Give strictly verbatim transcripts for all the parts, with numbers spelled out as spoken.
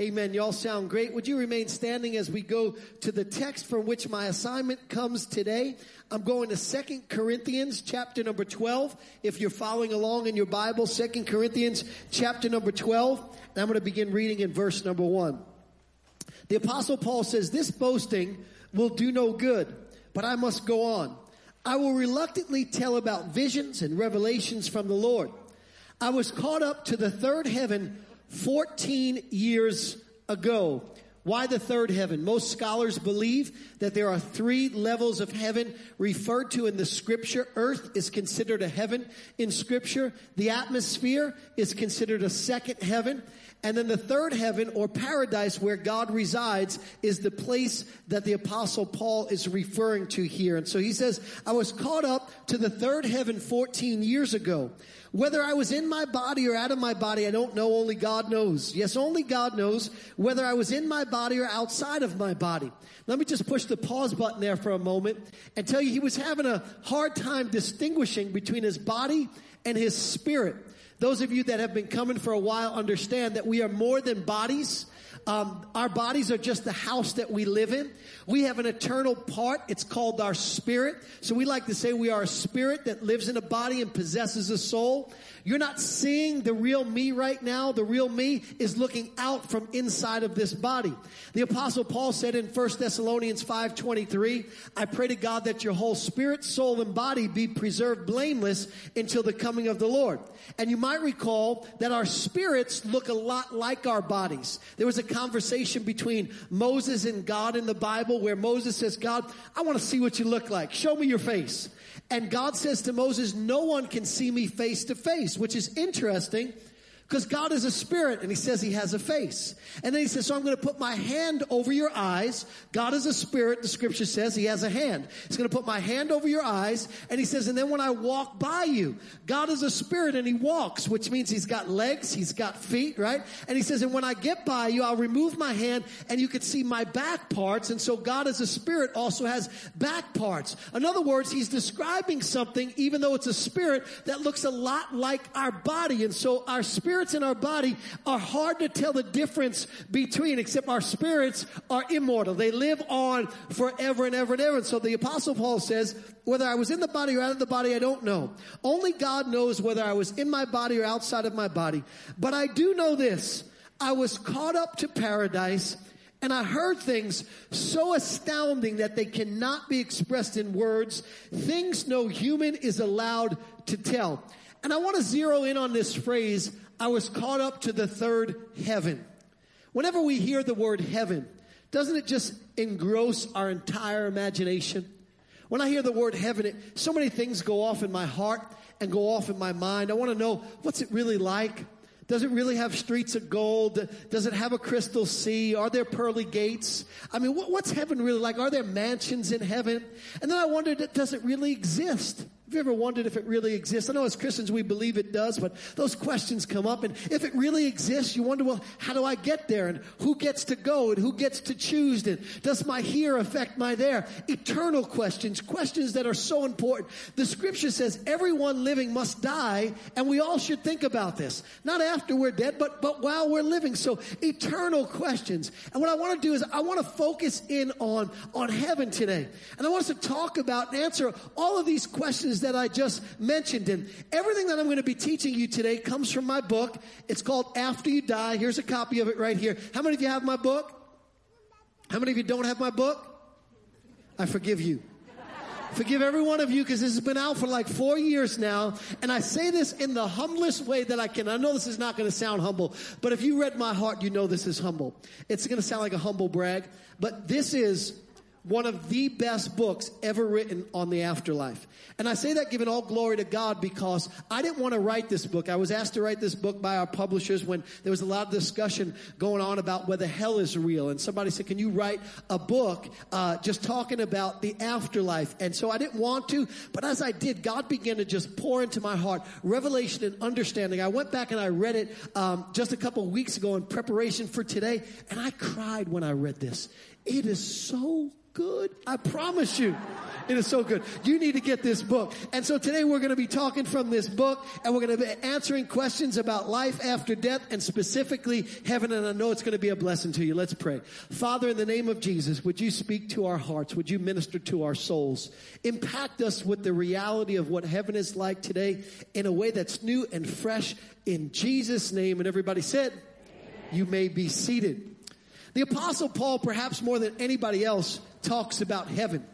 Amen. Y'all sound great. Would you remain standing as we go to the text from which my assignment comes today? I'm going to Second Corinthians chapter number twelve. If you're following along in your Bible, Second Corinthians chapter number twelve. And I'm going to begin reading in verse number one. The Apostle Paul says, "This boasting will do no good, but I must go on. I will reluctantly tell about visions and revelations from the Lord. I was caught up to the third heaven fourteen years ago." Why the third heaven? Most scholars believe that there are three levels of heaven referred to in the scripture. Earth is considered a heaven in scripture. The atmosphere is considered a second heaven. And then the third heaven, or paradise, where God resides, is the place that the Apostle Paul is referring to here. And so he says, "I was caught up to the third heaven fourteen years ago. Whether I was in my body or out of my body, I don't know. Only God knows." Yes, only God knows whether I was in my body or outside of my body. Let me just push the pause button there for a moment and tell you he was having a hard time distinguishing between his body and his spirit. Those of you that have been coming for a while understand that we are more than bodies. Um, our bodies are just the house that we live in. We have an eternal part. It's called our spirit. So we like to say we are a spirit that lives in a body and possesses a soul. You're not seeing the real me right now. The real me is looking out from inside of this body. The Apostle Paul said in First Thessalonians five twenty-three, "I pray to God that your whole spirit, soul, and body be preserved blameless until the coming of the Lord." And you might recall that our spirits look a lot like our bodies. There was a conversation between Moses and God in the Bible where Moses says, "God, I want to see what you look like. Show me your face." And God says to Moses, "No one can see me face to face," which is interesting because God is a spirit and he says he has a face. And then he says, "So I'm going to put my hand over your eyes." God is a spirit. The scripture says he has a hand. He's going to put my hand over your eyes. And he says, "And then when I walk by you," God is a spirit and he walks, which means he's got legs, he's got feet, right? And he says, "And when I get by you, I'll remove my hand and you can see my back parts." And so God as a spirit also has back parts. In other words, he's describing something, even though it's a spirit, that looks a lot like our body. And so our spirit in our body are hard to tell the difference between, except our spirits are immortal. They live on forever and ever and ever. And so the Apostle Paul says, "Whether I was in the body or out of the body, I don't know. Only God knows whether I was in my body or outside of my body. But I do know this. I was caught up to paradise and I heard things so astounding that they cannot be expressed in words, things no human is allowed to tell." And I want to zero in on this phrase, "I was caught up to the third heaven." Whenever we hear the word heaven, doesn't it just engross our entire imagination? When I hear the word heaven, it, so many things go off in my heart and go off in my mind. I want to know, what's it really like? Does it really have streets of gold? Does it have a crystal sea? Are there pearly gates? I mean, what, what's heaven really like? Are there mansions in heaven? And then I wondered, does it really exist? Have you ever wondered if it really exists? I know as Christians we believe it does, but those questions come up. And if it really exists, you wonder, well, how do I get there? And who gets to go? And who gets to choose? And does my here affect my there? Eternal questions, questions that are so important. The scripture says everyone living must die, and we all should think about this. Not after we're dead, but, but while we're living. So eternal questions. And what I want to do is I want to focus in on, on heaven today. And I want us to talk about and answer all of these questions that I just mentioned. And everything that I'm going to be teaching you today comes from my book. It's called After You Die. Here's a copy of it right here. How many of you have my book? How many of you don't have my book? I forgive you. Forgive every one of you, because this has been out for like four years now. And I say this in the humblest way that I can. I know this is not going to sound humble, but if you read my heart, you know this is humble. It's going to sound like a humble brag, but this is one of the best books ever written on the afterlife. And I say that giving all glory to God, because I didn't want to write this book. I was asked to write this book by our publishers when there was a lot of discussion going on about whether hell is real. And somebody said, "Can you write a book uh, just talking about the afterlife?" And so I didn't want to, but as I did, God began to just pour into my heart revelation and understanding. I went back and I read it um, just a couple weeks ago in preparation for today, and I cried when I read this. It is so good. I promise you. It is so good. You need to get this book. And so today we're going to be talking from this book, and we're going to be answering questions about life after death, and specifically heaven. And I know it's going to be a blessing to you. Let's pray. Father, in the name of Jesus, would you speak to our hearts? Would you minister to our souls? Impact us with the reality of what heaven is like today in a way that's new and fresh, in Jesus' name. And everybody said, you may be seated. The Apostle Paul, perhaps more than anybody else, talks about heaven.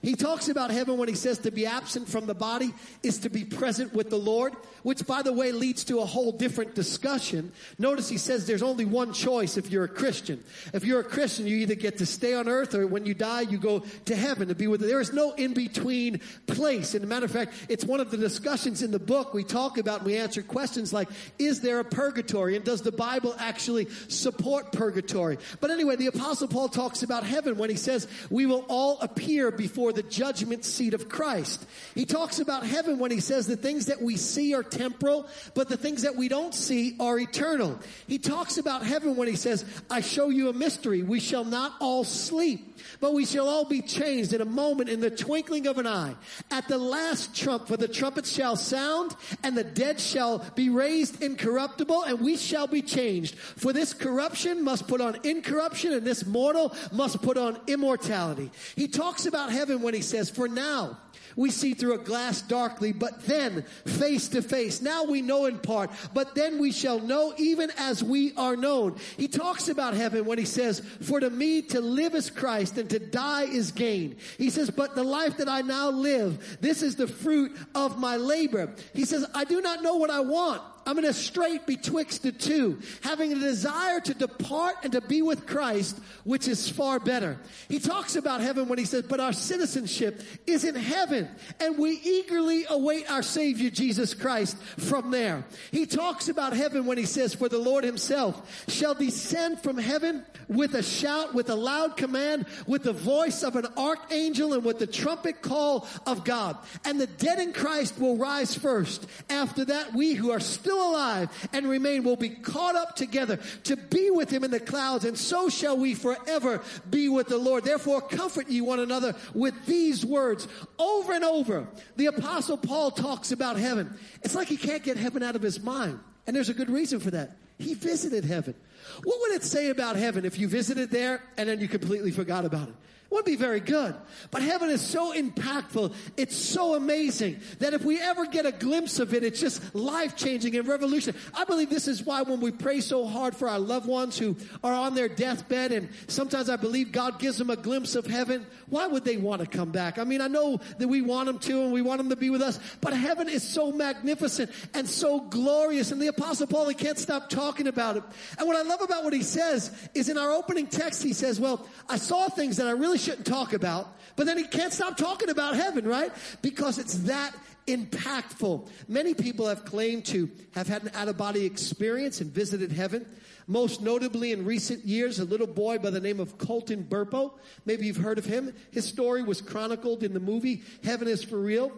He talks about heaven when he says to be absent from the body is to be present with the Lord, which, by the way, leads to a whole different discussion. Notice he says there's only one choice if you're a Christian. If you're a Christian, you either get to stay on earth, or when you die, you go to heaven to be with. There is no in-between place. And as a matter of fact, it's one of the discussions in the book we talk about, and we answer questions like, is there a purgatory? And does the Bible actually support purgatory? But anyway, the Apostle Paul talks about heaven when he says we will all appear before the judgment seat of Christ. He talks about heaven when he says the things that we see are temporal, but the things that we don't see are eternal. He talks about heaven when he says, I show you a mystery. We shall not all sleep, but we shall all be changed in a moment, in the twinkling of an eye, at the last trump, for the trumpet shall sound, and the dead shall be raised incorruptible, and we shall be changed. For this corruption must put on incorruption, and this mortal must put on immortality. He talks about heaven when he says, for now we see through a glass darkly, but then face to face. Now we know in part, but then we shall know even as we are known. He talks about heaven when he says, for to me to live is Christ, and to die is gain. He says, but the life that I now live, this is the fruit of my labor. He says, I do not know what I want. I'm in a strait betwixt the two, having a desire to depart and to be with Christ, which is far better. He talks about heaven when he says, but our citizenship is in heaven, and we eagerly await our Savior, Jesus Christ, from there. He talks about heaven when he says, for the Lord himself shall descend from heaven with a shout, with a loud command, with the voice of an archangel, and with the trumpet call of God. And the dead in Christ will rise first. After that, we who are still alive and remain will be caught up together to be with him in the clouds, and so shall we forever be with the Lord. Therefore, comfort ye one another with these words. Over and over, the Apostle Paul talks about heaven. It's like he can't get heaven out of his mind, and there's a good reason for that. He visited heaven. What would it say about heaven if you visited there and then you completely forgot about it? It wouldn't be very good. But heaven is so impactful, it's so amazing, that if we ever get a glimpse of it, it's just life-changing and revolutionary. I believe this is why when we pray so hard for our loved ones who are on their deathbed, and sometimes I believe God gives them a glimpse of heaven, why would they want to come back? I mean, I know that we want them to, and we want them to be with us, but heaven is so magnificent and so glorious, and the Apostle Paul, he can't stop talking about it. And what I love about what he says is in our opening text, he says, well, I saw things that I really shouldn't talk about, but then he can't stop talking about heaven, right? Because it's that impactful. Many people have claimed to have had an out-of-body experience and visited heaven. Most notably in recent years, a little boy by the name of Colton Burpo. Maybe you've heard of him. His story was chronicled in the movie Heaven is for Real.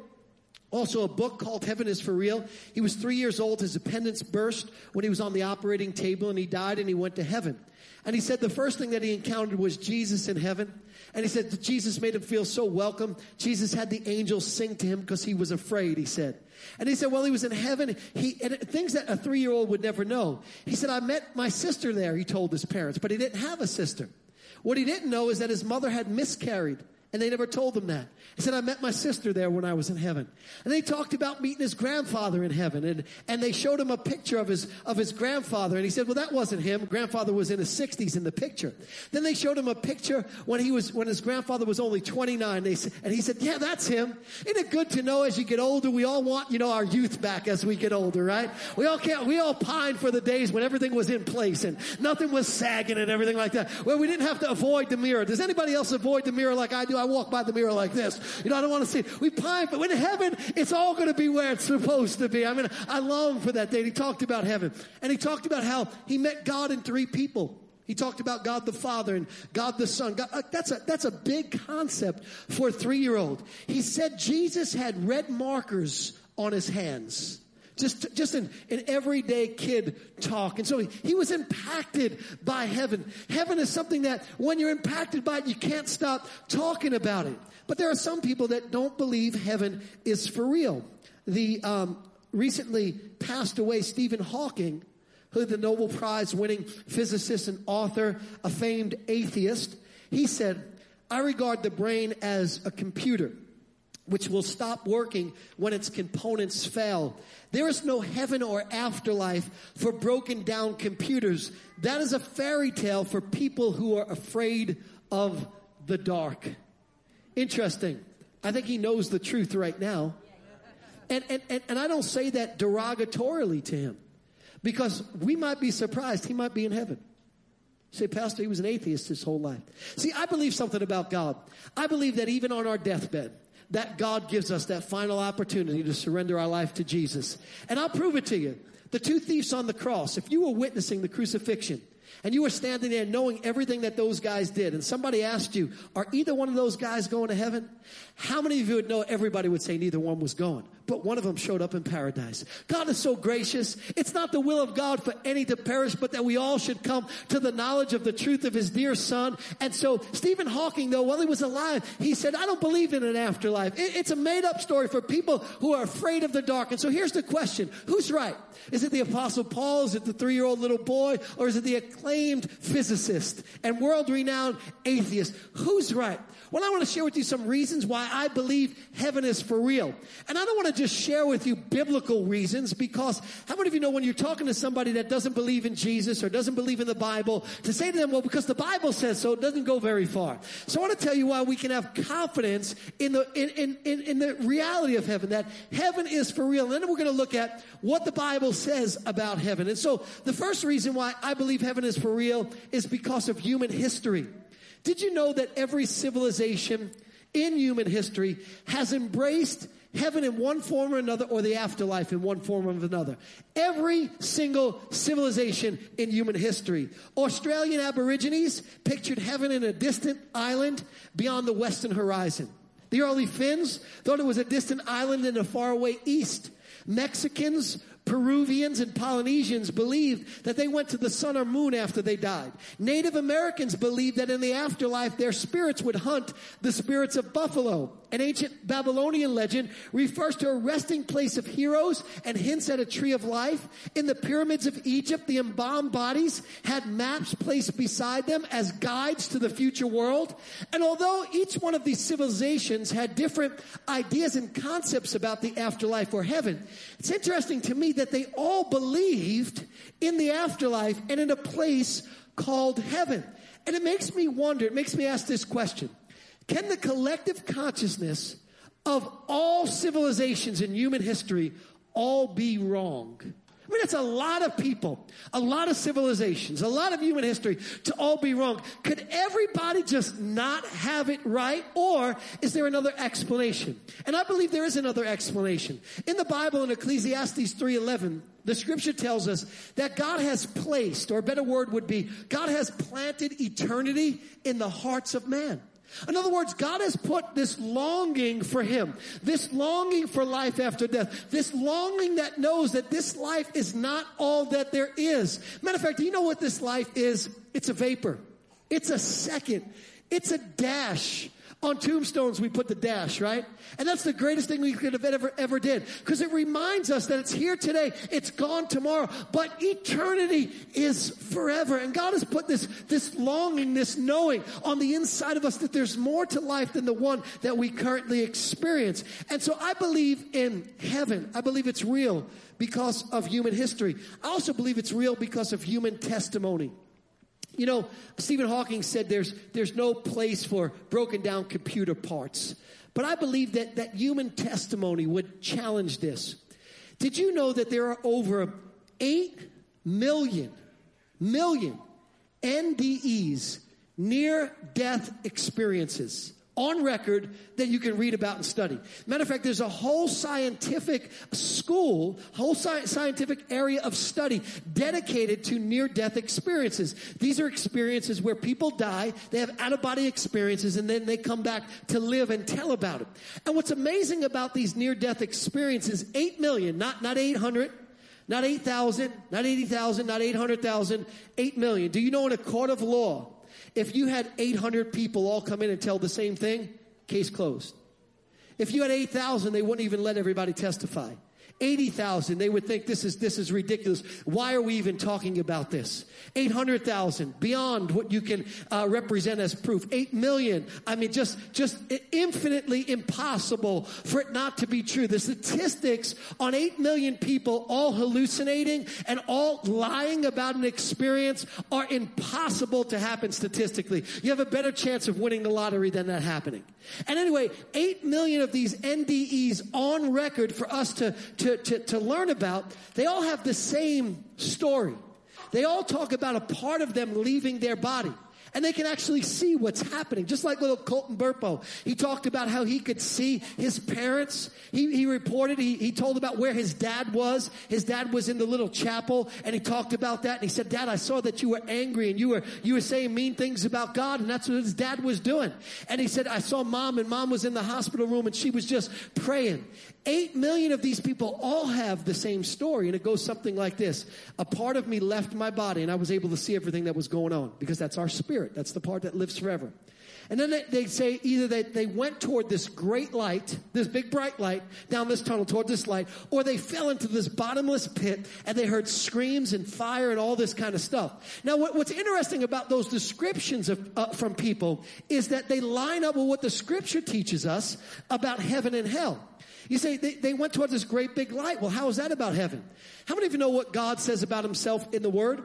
Also, a book called Heaven is for Real. He was three years old. His appendix burst when he was on the operating table, and he died, and he went to heaven. And he said the first thing that he encountered was Jesus in heaven. And he said that Jesus made him feel so welcome. Jesus had the angels sing to him because he was afraid, he said. And he said, well, he was in heaven. He and things that a three-year-old would never know. He said, I met my sister there, he told his parents, but he didn't have a sister. What he didn't know is that his mother had miscarried. And they never told him that. He said, I met my sister there when I was in heaven. And they talked about meeting his grandfather in heaven. And, and they showed him a picture of his, of his grandfather. And he said, well, that wasn't him. Grandfather was in his sixties in the picture. Then they showed him a picture when he was, when his grandfather was only twenty-nine. They, and he said, yeah, that's him. Isn't it good to know as you get older, we all want, you know, our youth back as we get older, right? We all can't, we all pine for the days when everything was in place and nothing was sagging and everything like that, where we didn't have to avoid the mirror. Does anybody else avoid the mirror like I do? I walk by the mirror like this. You know, I don't want to see it. We pine, but in heaven, it's all going to be where it's supposed to be. I mean, I long for that day. He talked about heaven. And he talked about how he met God in three people. He talked about God the Father and God the Son. God, uh, that's a, that's a big concept for a three-year-old. He said Jesus had red markers on his hands. Just, just an, an everyday kid talk. And so he, he was impacted by heaven. Heaven is something that when you're impacted by it, you can't stop talking about it. But there are some people that don't believe heaven is for real. The um, recently passed away Stephen Hawking, who the Nobel Prize winning physicist and author, a famed atheist, he said, "I regard the brain as a computer, which will stop working when its components fail. There is no heaven or afterlife for broken down computers. That is a fairy tale for people who are afraid of the dark." Interesting. I think he knows the truth right now. And, and, and, and I don't say that derogatorily to him, because we might be surprised he might be in heaven. Say, "Pastor, he was an atheist his whole life." See, I believe something about God. I believe that even on our deathbed, that God gives us that final opportunity to surrender our life to Jesus. And I'll prove it to you. The two thieves on the cross, if you were witnessing the crucifixion and you were standing there knowing everything that those guys did, and somebody asked you, "Are either one of those guys going to heaven?" How many of you would know? Everybody would say neither one was going. But one of them showed up in paradise. God is so gracious. It's not the will of God for any to perish, but that we all should come to the knowledge of the truth of his dear son. And so Stephen Hawking, though, while he was alive, he said, "I don't believe in an afterlife. It, it's a made-up story for people who are afraid of the dark." And so here's the question. Who's right? Is it the Apostle Paul? Is it the three-year-old little boy? Or is it the acclaimed physicist and world-renowned atheist? Who's right? Well, I want to share with you some reasons why I believe heaven is for real. And I don't want to just share with you biblical reasons, because how many of you know when you're talking to somebody that doesn't believe in Jesus or doesn't believe in the Bible, to say to them, "Well, because the Bible says so," it doesn't go very far. So I want to tell you why we can have confidence in the in in, in, in the reality of heaven, that heaven is for real. And then we're going to look at what the Bible says about heaven. And so the first reason why I believe heaven is for real is because of human history. Did you know that every civilization in human history has embraced heaven in one form or another, or the afterlife in one form or another? Every single civilization in human history. Australian Aborigines pictured heaven in a distant island beyond the western horizon. The early Finns thought it was a distant island in the faraway east. Mexicans, Peruvians, and Polynesians believed that they went to the sun or moon after they died. Native Americans believed that in the afterlife, their spirits would hunt the spirits of buffalo. An ancient Babylonian legend refers to a resting place of heroes and hints at a tree of life. In the pyramids of Egypt, the embalmed bodies had maps placed beside them as guides to the future world. And although each one of these civilizations had different ideas and concepts about the afterlife or heaven, it's interesting to me that they all believed in the afterlife and in a place called heaven. And it makes me wonder, it makes me ask this question. Can the collective consciousness of all civilizations in human history all be wrong? I mean, that's a lot of people, a lot of civilizations, a lot of human history to all be wrong. Could everybody just not have it right? Or is there another explanation? And I believe there is another explanation. In the Bible, in Ecclesiastes three eleven, the scripture tells us that God has placed, or a better word would be, God has planted eternity in the hearts of man. In other words, God has put this longing for him, this longing for life after death, this longing that knows that this life is not all that there is. Matter of fact, do you know what this life is? It's a vapor. It's a second. It's a dash. On tombstones, we put the dash, right? And that's the greatest thing we could have ever, ever did. Because it reminds us that it's here today, it's gone tomorrow, but eternity is forever. And God has put this, this longing, this knowing on the inside of us that there's more to life than the one that we currently experience. And so I believe in heaven. I believe it's real because of human history. I also believe it's real because of human testimony. You know, Stephen Hawking said there's there's no place for broken down computer parts. But I believe that, that human testimony would challenge this. Did you know that there are over eight million, million N D Es, near-death experiences, on record that you can read about and study. Matter of fact, there's a whole scientific school, whole sci- scientific area of study dedicated to near-death experiences. These are experiences where people die, they have out-of-body experiences, and then they come back to live and tell about it. And what's amazing about these near-death experiences, eight million, not, not eight hundred, not eight thousand, not eighty thousand, not eight hundred thousand, eight million. Do you know in a court of law, if you had eight hundred people all come in and tell the same thing, case closed. If you had eight thousand, they wouldn't even let everybody testify. eighty thousand, they would think this is this is ridiculous. Why are we even talking about this? eight hundred thousand, beyond what you can uh, represent as proof. eight million, I mean, just, just infinitely impossible for it not to be true. The statistics on eight million people all hallucinating and all lying about an experience are impossible to happen statistically. You have a better chance of winning the lottery than that happening. And anyway, eight million of these N D Es on record for us to to To, to learn about, they all have the same story. They all talk about a part of them leaving their body. And they can actually see what's happening. Just like little Colton Burpo. He talked about how he could see his parents. He, he reported, he, he told about where his dad was. His dad was in the little chapel, and he talked about that. And he said, Dad, I saw that you were angry, and you were, you were saying mean things about God. And that's what his dad was doing. And he said, I saw Mom, and Mom was in the hospital room, and she was just praying. Eight million of these people all have the same story. And it goes something like this. A part of me left my body, and I was able to see everything that was going on. Because that's our spirit. That's the part that lives forever. And then they, they say either they, they went toward this great light, this big bright light, down this tunnel toward this light, or they fell into this bottomless pit and they heard screams and fire and all this kind of stuff. Now, what, what's interesting about those descriptions of, uh, from people is that they line up with what the scripture teaches us about heaven and hell. You say they, they went towards this great big light. Well, how is that about heaven? How many of you know what God says about himself in the Word?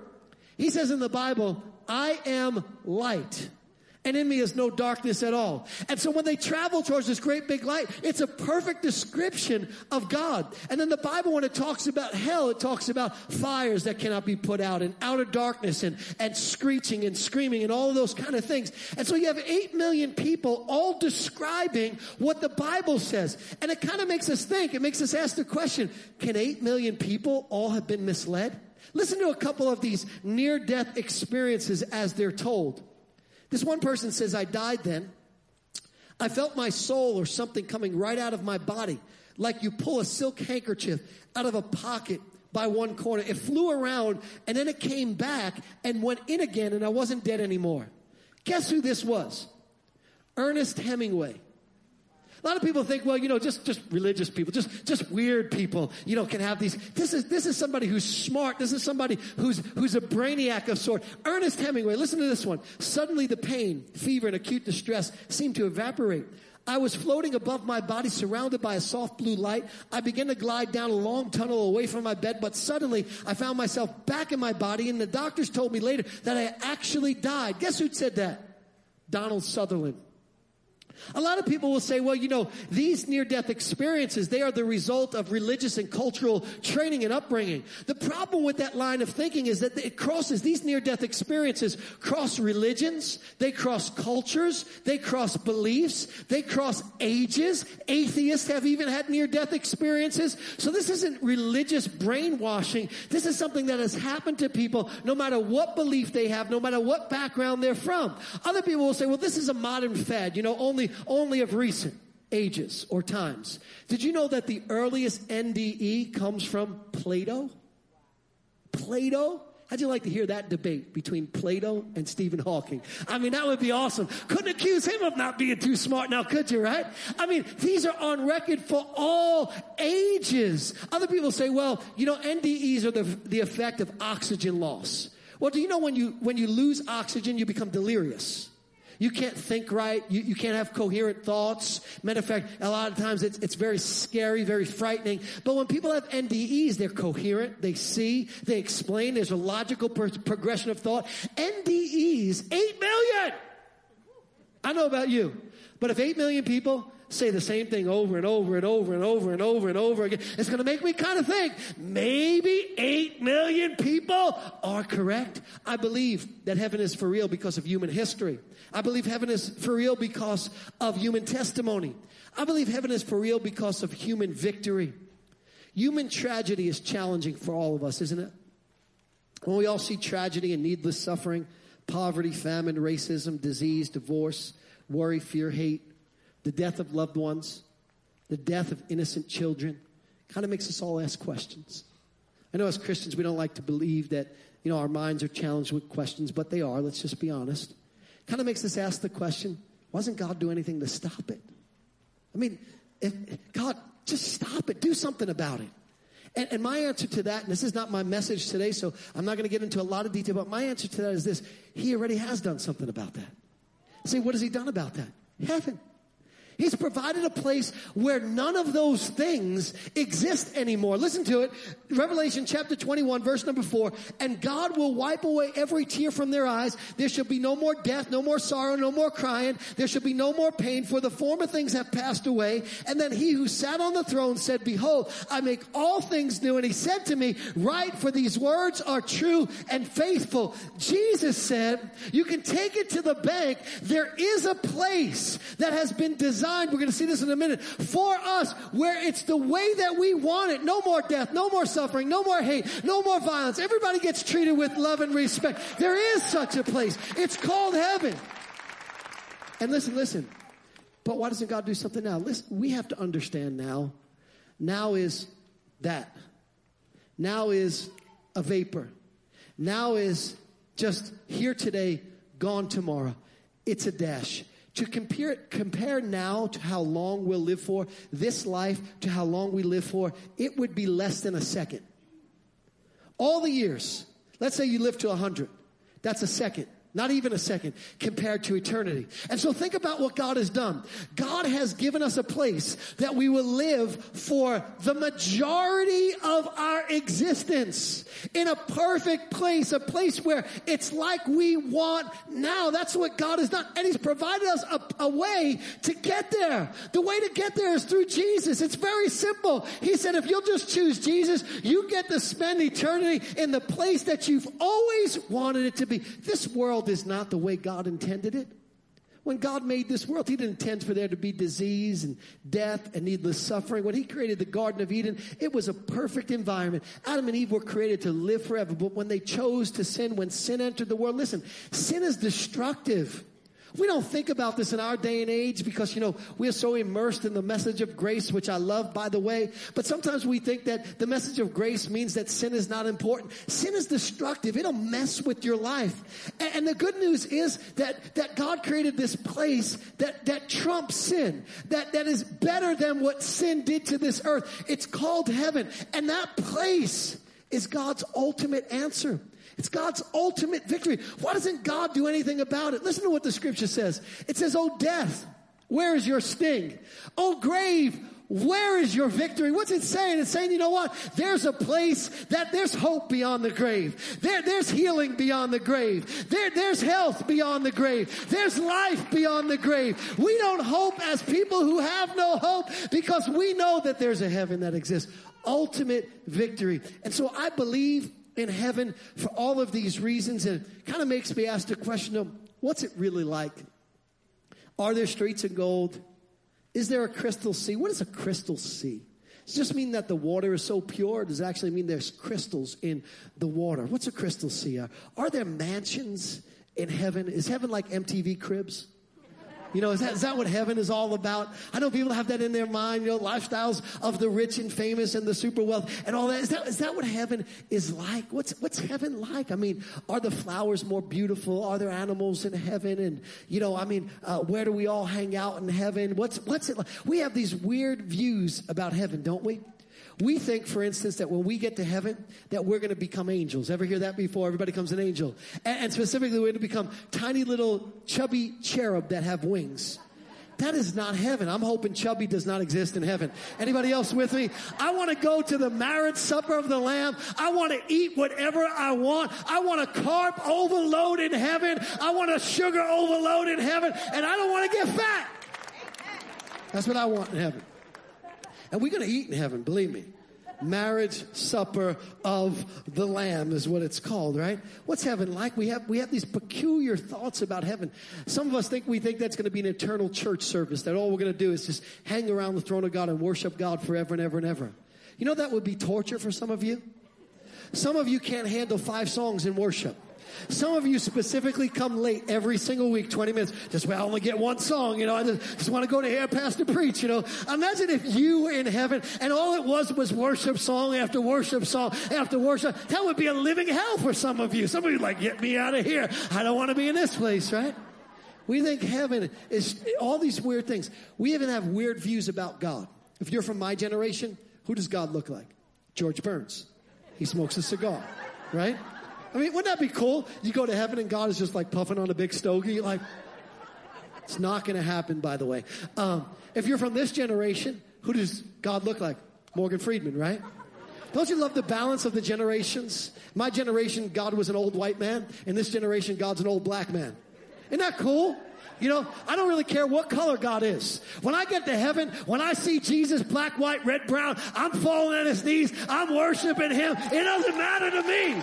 He says in the Bible, I am light, and in me is no darkness at all. And so when they travel towards this great big light, it's a perfect description of God. And then the Bible, when it talks about hell, it talks about fires that cannot be put out and outer darkness and, and screeching and screaming and all of those kind of things. And so you have eight million people all describing what the Bible says. And it kind of makes us think, it makes us ask the question, can eight million people all have been misled? Listen to a couple of these near-death experiences as they're told. This one person says, I died then. I felt my soul or something coming right out of my body, like you pull a silk handkerchief out of a pocket by one corner. It flew around, and then it came back and went in again, and I wasn't dead anymore. Guess who this was? Ernest Hemingway. A lot of people think, well, you know, just, just religious people, just, just weird people, you know, can have these. This is, this is somebody who's smart. This is somebody who's, who's a brainiac of sort. Ernest Hemingway, listen to this one. Suddenly the pain, fever, and acute distress seemed to evaporate. I was floating above my body, surrounded by a soft blue light. I began to glide down a long tunnel away from my bed, but suddenly I found myself back in my body, and the doctors told me later that I actually died. Guess who said that? Donald Sutherland. A lot of people will say, well, you know, these near-death experiences, they are the result of religious and cultural training and upbringing. The problem with that line of thinking is that it crosses, these near-death experiences cross religions, they cross cultures, they cross beliefs, they cross ages. Atheists have even had near-death experiences. So this isn't religious brainwashing. This is something that has happened to people no matter what belief they have, no matter what background they're from. Other people will say, well, this is a modern fad, you know, only only of recent ages or times. Did you know that the earliest N D E comes from Plato? Plato? How'd you like to hear that debate between Plato and Stephen Hawking? I mean, that would be awesome. Couldn't accuse him of not being too smart now, could you, right? I mean, these are on record for all ages. Other people say, well, you know, N D Es are the, the effect of oxygen loss. Well, do you know when you, when you lose oxygen, you become delirious? You can't think right. You, you can't have coherent thoughts. Matter of fact, a lot of times it's, it's very scary, very frightening. But when people have N D Es, they're coherent. They see. They explain. There's a logical pro- progression of thought. N D Es, eight million. I know about you. But if eight million people say the same thing over and over and over and over and over and over again, it's going to make me kind of think maybe eight million people are correct. I believe that heaven is for real because of human history. I believe heaven is for real because of human testimony. I believe heaven is for real because of human victory. Human tragedy is challenging for all of us, isn't it? When we all see tragedy and needless suffering, poverty, famine, racism, disease, divorce, worry, fear, hate, the death of loved ones, the death of innocent children, kind of makes us all ask questions. I know as Christians we don't like to believe that, you know, our minds are challenged with questions, but they are, let's just be honest. Kind of makes us ask the question, why doesn't God do anything to stop it? I mean, if, God, just stop it. Do something about it. And, and my answer to that, and this is not my message today, so I'm not going to get into a lot of detail, but my answer to that is this. He already has done something about that. See, what has he done about that? Heaven. He's provided a place where none of those things exist anymore. Listen to it. Revelation chapter twenty-one, verse number four. And God will wipe away every tear from their eyes. There shall be no more death, no more sorrow, no more crying. There shall be no more pain, for the former things have passed away. And then he who sat on the throne said, behold, I make all things new. And he said to me, write, for these words are true and faithful. Jesus said, you can take it to the bank. There is a place that has been designed. We're going to see this in a minute. For us, where it's the way that we want it. No more death, no more suffering, no more hate, no more violence. Everybody gets treated with love and respect. There is such a place. It's called heaven. And listen, listen. But why doesn't God do something now? Listen, we have to understand now. Now is that. Now is a vapor. Now is just here today, gone tomorrow. It's a dash. To compare compare now to how long we'll live for, this life to how long we live for, it would be less than a second. All the years, let's say you live to one hundred. That's a second. Not even a second compared to eternity. And so think about what God has done. God has given us a place that we will live for the majority of our existence in a perfect place, a place where it's like we want now. That's what God has done. And he's provided us a, a way to get there. The way to get there is through Jesus. It's very simple. He said, if you'll just choose Jesus, you get to spend eternity in the place that you've always wanted it to be. This world is not the way God intended it. When God made this world, he didn't intend for there to be disease and death and needless suffering. When he created the Garden of Eden, it was a perfect environment. Adam and Eve were created to live forever, but when they chose to sin, when sin entered the world, listen, sin is destructive. We don't think about this in our day and age because, you know, we're so immersed in the message of grace, which I love, by the way. But sometimes we think that the message of grace means that sin is not important. Sin is destructive. It'll mess with your life. And, and the good news is that, that God created this place that, that trumps sin, that, that is better than what sin did to this earth. It's called heaven. And that place is God's ultimate answer. It's God's ultimate victory. Why doesn't God do anything about it? Listen to what the scripture says. It says, "O death, where is your sting? O grave, where is your victory?" What's it saying? It's saying, you know what? There's a place that there's hope beyond the grave. There, there's healing beyond the grave. There, there's health beyond the grave. There's life beyond the grave. We don't hope as people who have no hope because we know that there's a heaven that exists. Ultimate victory. And so I believe in heaven for all of these reasons, and it kind of makes me ask the question of what's it really like? Are there streets of gold? Is there a crystal sea? What is a crystal sea? Does it just mean that the water is so pure? Does it actually mean there's crystals in the water? What's a crystal sea? Are, are there mansions in heaven? Is heaven like M T V Cribs? You know, is that, is that what heaven is all about? I know people have that in their mind, you know, lifestyles of the rich and famous and the super wealth and all that. Is that, is that what heaven is like? What's, what's heaven like? I mean, are the flowers more beautiful? Are there animals in heaven? And, you know, I mean, uh, where do we all hang out in heaven? What's, what's it like? We have these weird views about heaven, don't we? We think, for instance, that when we get to heaven, that we're going to become angels. Ever hear that before? Everybody becomes an angel. And, and specifically, we're going to become tiny little chubby cherub that have wings. That is not heaven. I'm hoping chubby does not exist in heaven. Anybody else with me? I want to go to the marriage supper of the Lamb. I want to eat whatever I want. I want a carb overload in heaven. I want a sugar overload in heaven. And I don't want to get fat. That's what I want in heaven. And we're going to eat in heaven, believe me. Marriage supper of the Lamb is what it's called, right? What's heaven like? We have we have these peculiar thoughts about heaven. Some of us think we think that's going to be an eternal church service, that all we're going to do is just hang around the throne of God and worship God forever and ever and ever. You know, that would be torture for some of you. Some of you can't handle five songs in worship. Some of you specifically come late every single week, twenty minutes. Just, well, I only get one song, you know. I just, just want to go to hear Pastor preach, you know. Imagine if you were in heaven and all it was was worship song after worship song after worship. That would be a living hell for some of you. Some of you like, get me out of here. I don't want to be in this place, right? We think heaven is all these weird things. We even have weird views about God. If you're from my generation, who does God look like? George Burns. He smokes a cigar, right? I mean, wouldn't that be cool? You go to heaven and God is just like puffing on a big stogie. Like, it's not going to happen, by the way. Um, if you're from this generation, who does God look like? Morgan Freeman, right? Don't you love the balance of the generations? My generation, God was an old white man. In this generation, God's an old black man. Isn't that cool? You know, I don't really care what color God is. When I get to heaven, when I see Jesus, black, white, red, brown, I'm falling at his knees. I'm worshiping him. It doesn't matter to me.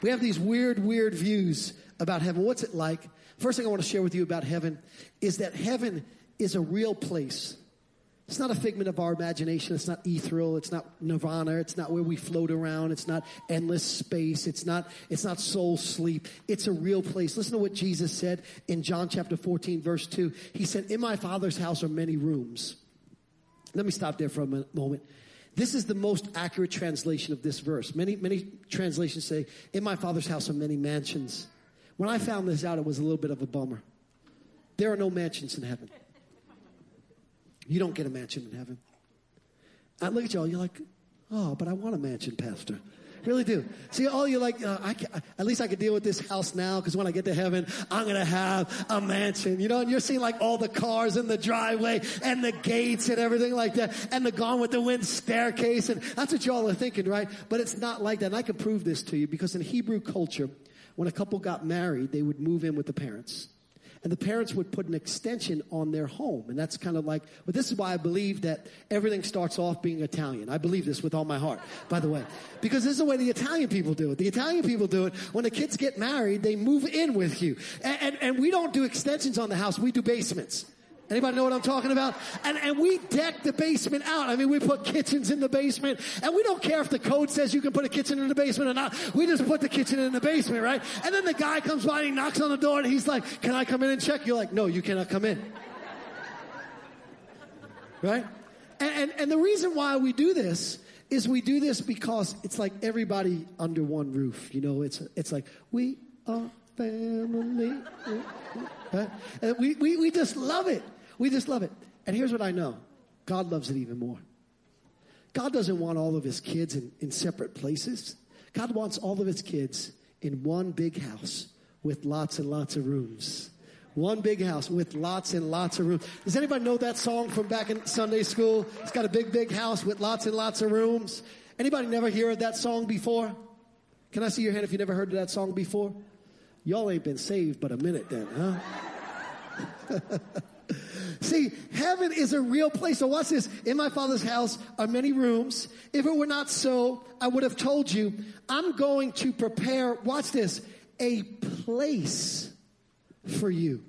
We have these weird, weird views about heaven. What's it like? First thing I want to share with you about heaven is that heaven is a real place. It's not a figment of our imagination. It's not ethereal. It's not nirvana. It's not where we float around. It's not endless space. It's not, it's not soul sleep. It's a real place. Listen to what Jesus said in John chapter fourteen, verse two. He said, in my Father's house are many rooms. Let me stop there for a moment. This is the most accurate translation of this verse. Many, many translations say, in my Father's house are many mansions. When I found this out, it was a little bit of a bummer. There are no mansions in heaven. You don't get a mansion in heaven. I look at y'all, you're like, oh, but I want a mansion, Pastor. Really do. See, all you're like, uh, I can, at least I can deal with this house now, because when I get to heaven, I'm going to have a mansion. You know, and you're seeing like all the cars in the driveway and the gates and everything like that, and the Gone with the Wind staircase. And that's what y'all are thinking, right? But it's not like that. And I can prove this to you, because in Hebrew culture, when a couple got married, they would move in with the parents. And the parents would put an extension on their home. And that's kind of like, well, this is why I believe that everything starts off being Italian. I believe this with all my heart, by the way. Because this is the way the Italian people do it. The Italian people do it. When the kids get married, they move in with you. And, and, and we don't do extensions on the house. We do basements. Anybody know what I'm talking about? And and we deck the basement out. I mean, we put kitchens in the basement. And we don't care if the code says you can put a kitchen in the basement or not. We just put the kitchen in the basement, right? And then the guy comes by and he knocks on the door and he's like, can I come in and check? You're like, no, you cannot come in. Right? And, and, and the reason why we do this is we do this because it's like everybody under one roof. You know, it's it's like, we are family. Right? And we, we, we just love it. We just love it. And here's what I know. God loves it even more. God doesn't want all of his kids in, in separate places. God wants all of his kids in one big house with lots and lots of rooms. One big house with lots and lots of rooms. Does anybody know that song from back in Sunday school? It's got a big, big house with lots and lots of rooms. Anybody never heard that song before? Can I see your hand if you never heard that song before? Y'all ain't been saved but a minute then, huh? See, heaven is a real place. So watch this. In my Father's house are many rooms. If it were not so, I would have told you. I'm going to prepare, watch this, a place for you.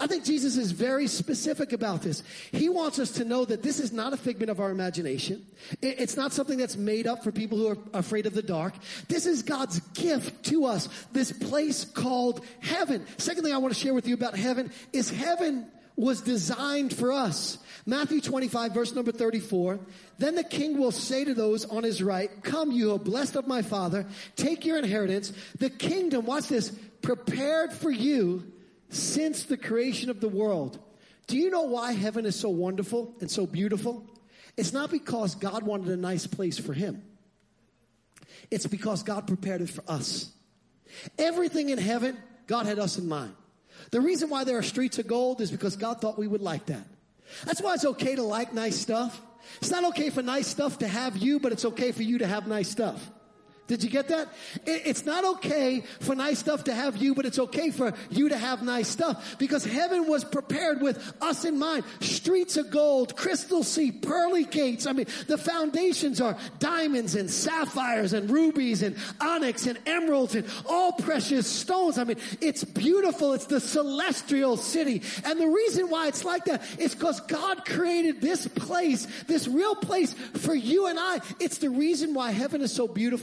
I think Jesus is very specific about this. He wants us to know that this is not a figment of our imagination. It's not something that's made up for people who are afraid of the dark. This is God's gift to us, this place called heaven. Second thing I want to share with you about heaven is heaven was designed for us. Matthew twenty-five, verse number thirty-four. Then the king will say to those on his right, come you who are blessed of my Father, take your inheritance, the kingdom, watch this, prepared for you since the creation of the world. Do you know why heaven is so wonderful and so beautiful? It's not because God wanted a nice place for him. It's because God prepared it for us. Everything in heaven, God had us in mind. The reason why there are streets of gold is because God thought we would like that. That's why it's okay to like nice stuff. It's not okay for nice stuff to have you, but it's okay for you to have nice stuff. Did you get that? It's not okay for nice stuff to have you, but it's okay for you to have nice stuff, because heaven was prepared with us in mind. Streets of gold, crystal sea, pearly gates. I mean, the foundations are diamonds and sapphires and rubies and onyx and emeralds and all precious stones. I mean, it's beautiful. It's the celestial city. And the reason why it's like that is because God created this place, this real place for you and I. It's the reason why heaven is so beautiful.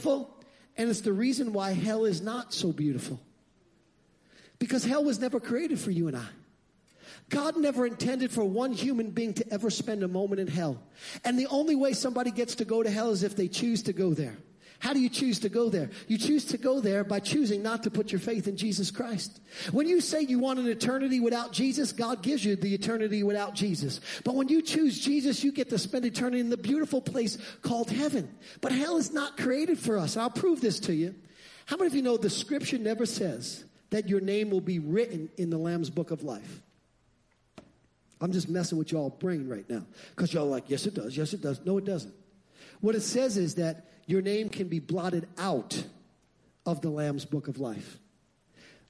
And it's the reason why hell is not so beautiful. Because hell was never created for you and I. God never intended for one human being to ever spend a moment in hell. And the only way somebody gets to go to hell is if they choose to go there. How do you choose to go there? You choose to go there by choosing not to put your faith in Jesus Christ. When you say you want an eternity without Jesus, God gives you the eternity without Jesus. But when you choose Jesus, you get to spend eternity in the beautiful place called heaven. But hell is not created for us. I'll prove this to you. How many of you know the scripture never says that your name will be written in the Lamb's Book of Life? I'm just messing with y'all's brain right now, because y'all are like, yes, it does. Yes, it does. No, it doesn't. What it says is that your name can be blotted out of the Lamb's Book of Life.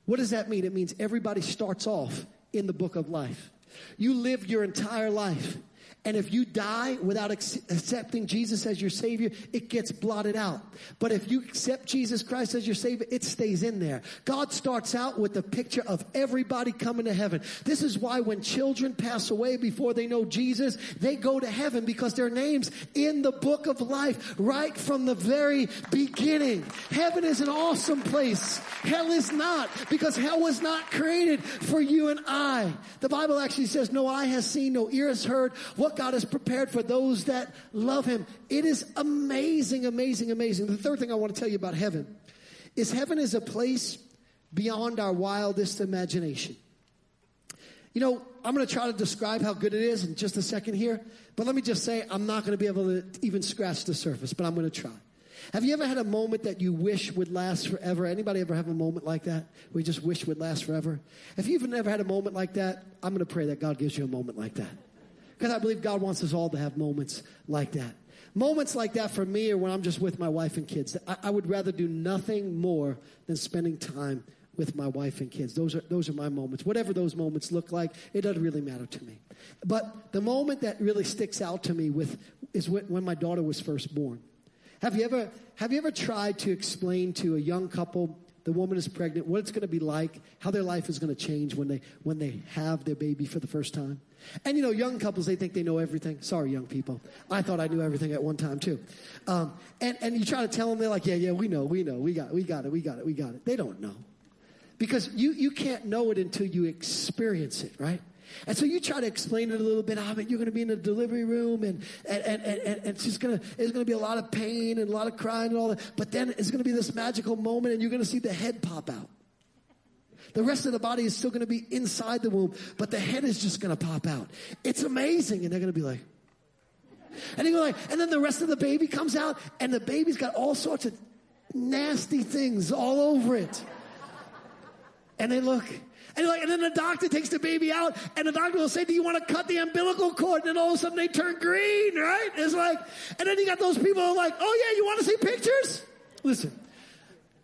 What does that mean? It means everybody starts off in the book of life. You live your entire life, and if you die without ac- accepting Jesus as your Savior, it gets blotted out. But if you accept Jesus Christ as your Savior, it stays in there. God starts out with a picture of everybody coming to heaven. This is why when children pass away before they know Jesus, they go to heaven, because their name's in the book of life right from the very beginning. Heaven is an awesome place. Hell is not, because hell was not created for you and I. The Bible actually says, no eye has seen, no ear has heard what God has prepared for those that love him. It is amazing, amazing, amazing. The third thing I want to tell you about heaven is heaven is a place beyond our wildest imagination. You know, I'm going to try to describe how good it is in just a second here, but let me just say I'm not going to be able to even scratch the surface, but I'm going to try. Have you ever had a moment that you wish would last forever? Anybody ever have a moment like that we just wish would last forever? If you've never had a moment like that, I'm going to pray that God gives you a moment like that, because I believe God wants us all to have moments like that. Moments like that for me are when I'm just with my wife and kids. I, I would rather do nothing more than spending time with my wife and kids. Those are those are my moments. Whatever those moments look like, it doesn't really matter to me. But the moment that really sticks out to me with is when my daughter was first born. Have you ever have you ever tried to explain to a young couple, the woman is pregnant, what it's going to be like, how their life is going to change when they when they have their baby for the first time? And, you know, young couples, they think they know everything. Sorry, young people. I thought I knew everything at one time, too. Um, and, and you try to tell them, they're like, yeah, yeah, we know, we know, we got, we got it, we got it, we got it. They don't know. Because you, you can't know it until you experience it, right? And so you try to explain it a little bit. I mean, you're going to be in the delivery room, and and and, and, and it's just going to it's going to be a lot of pain and a lot of crying and all that. But then it's going to be this magical moment, and you're going to see the head pop out. The rest of the body is still going to be inside the womb, but the head is just going to pop out. It's amazing, and they're going to be like, and they're going to be like, and then the rest of the baby comes out, and the baby's got all sorts of nasty things all over it, and they look. And, like, and then the doctor takes the baby out, and the doctor will say, do you want to cut the umbilical cord? And then all of a sudden they turn green, right? It's like, and then you got those people who are like, oh yeah, you want to see pictures? Listen,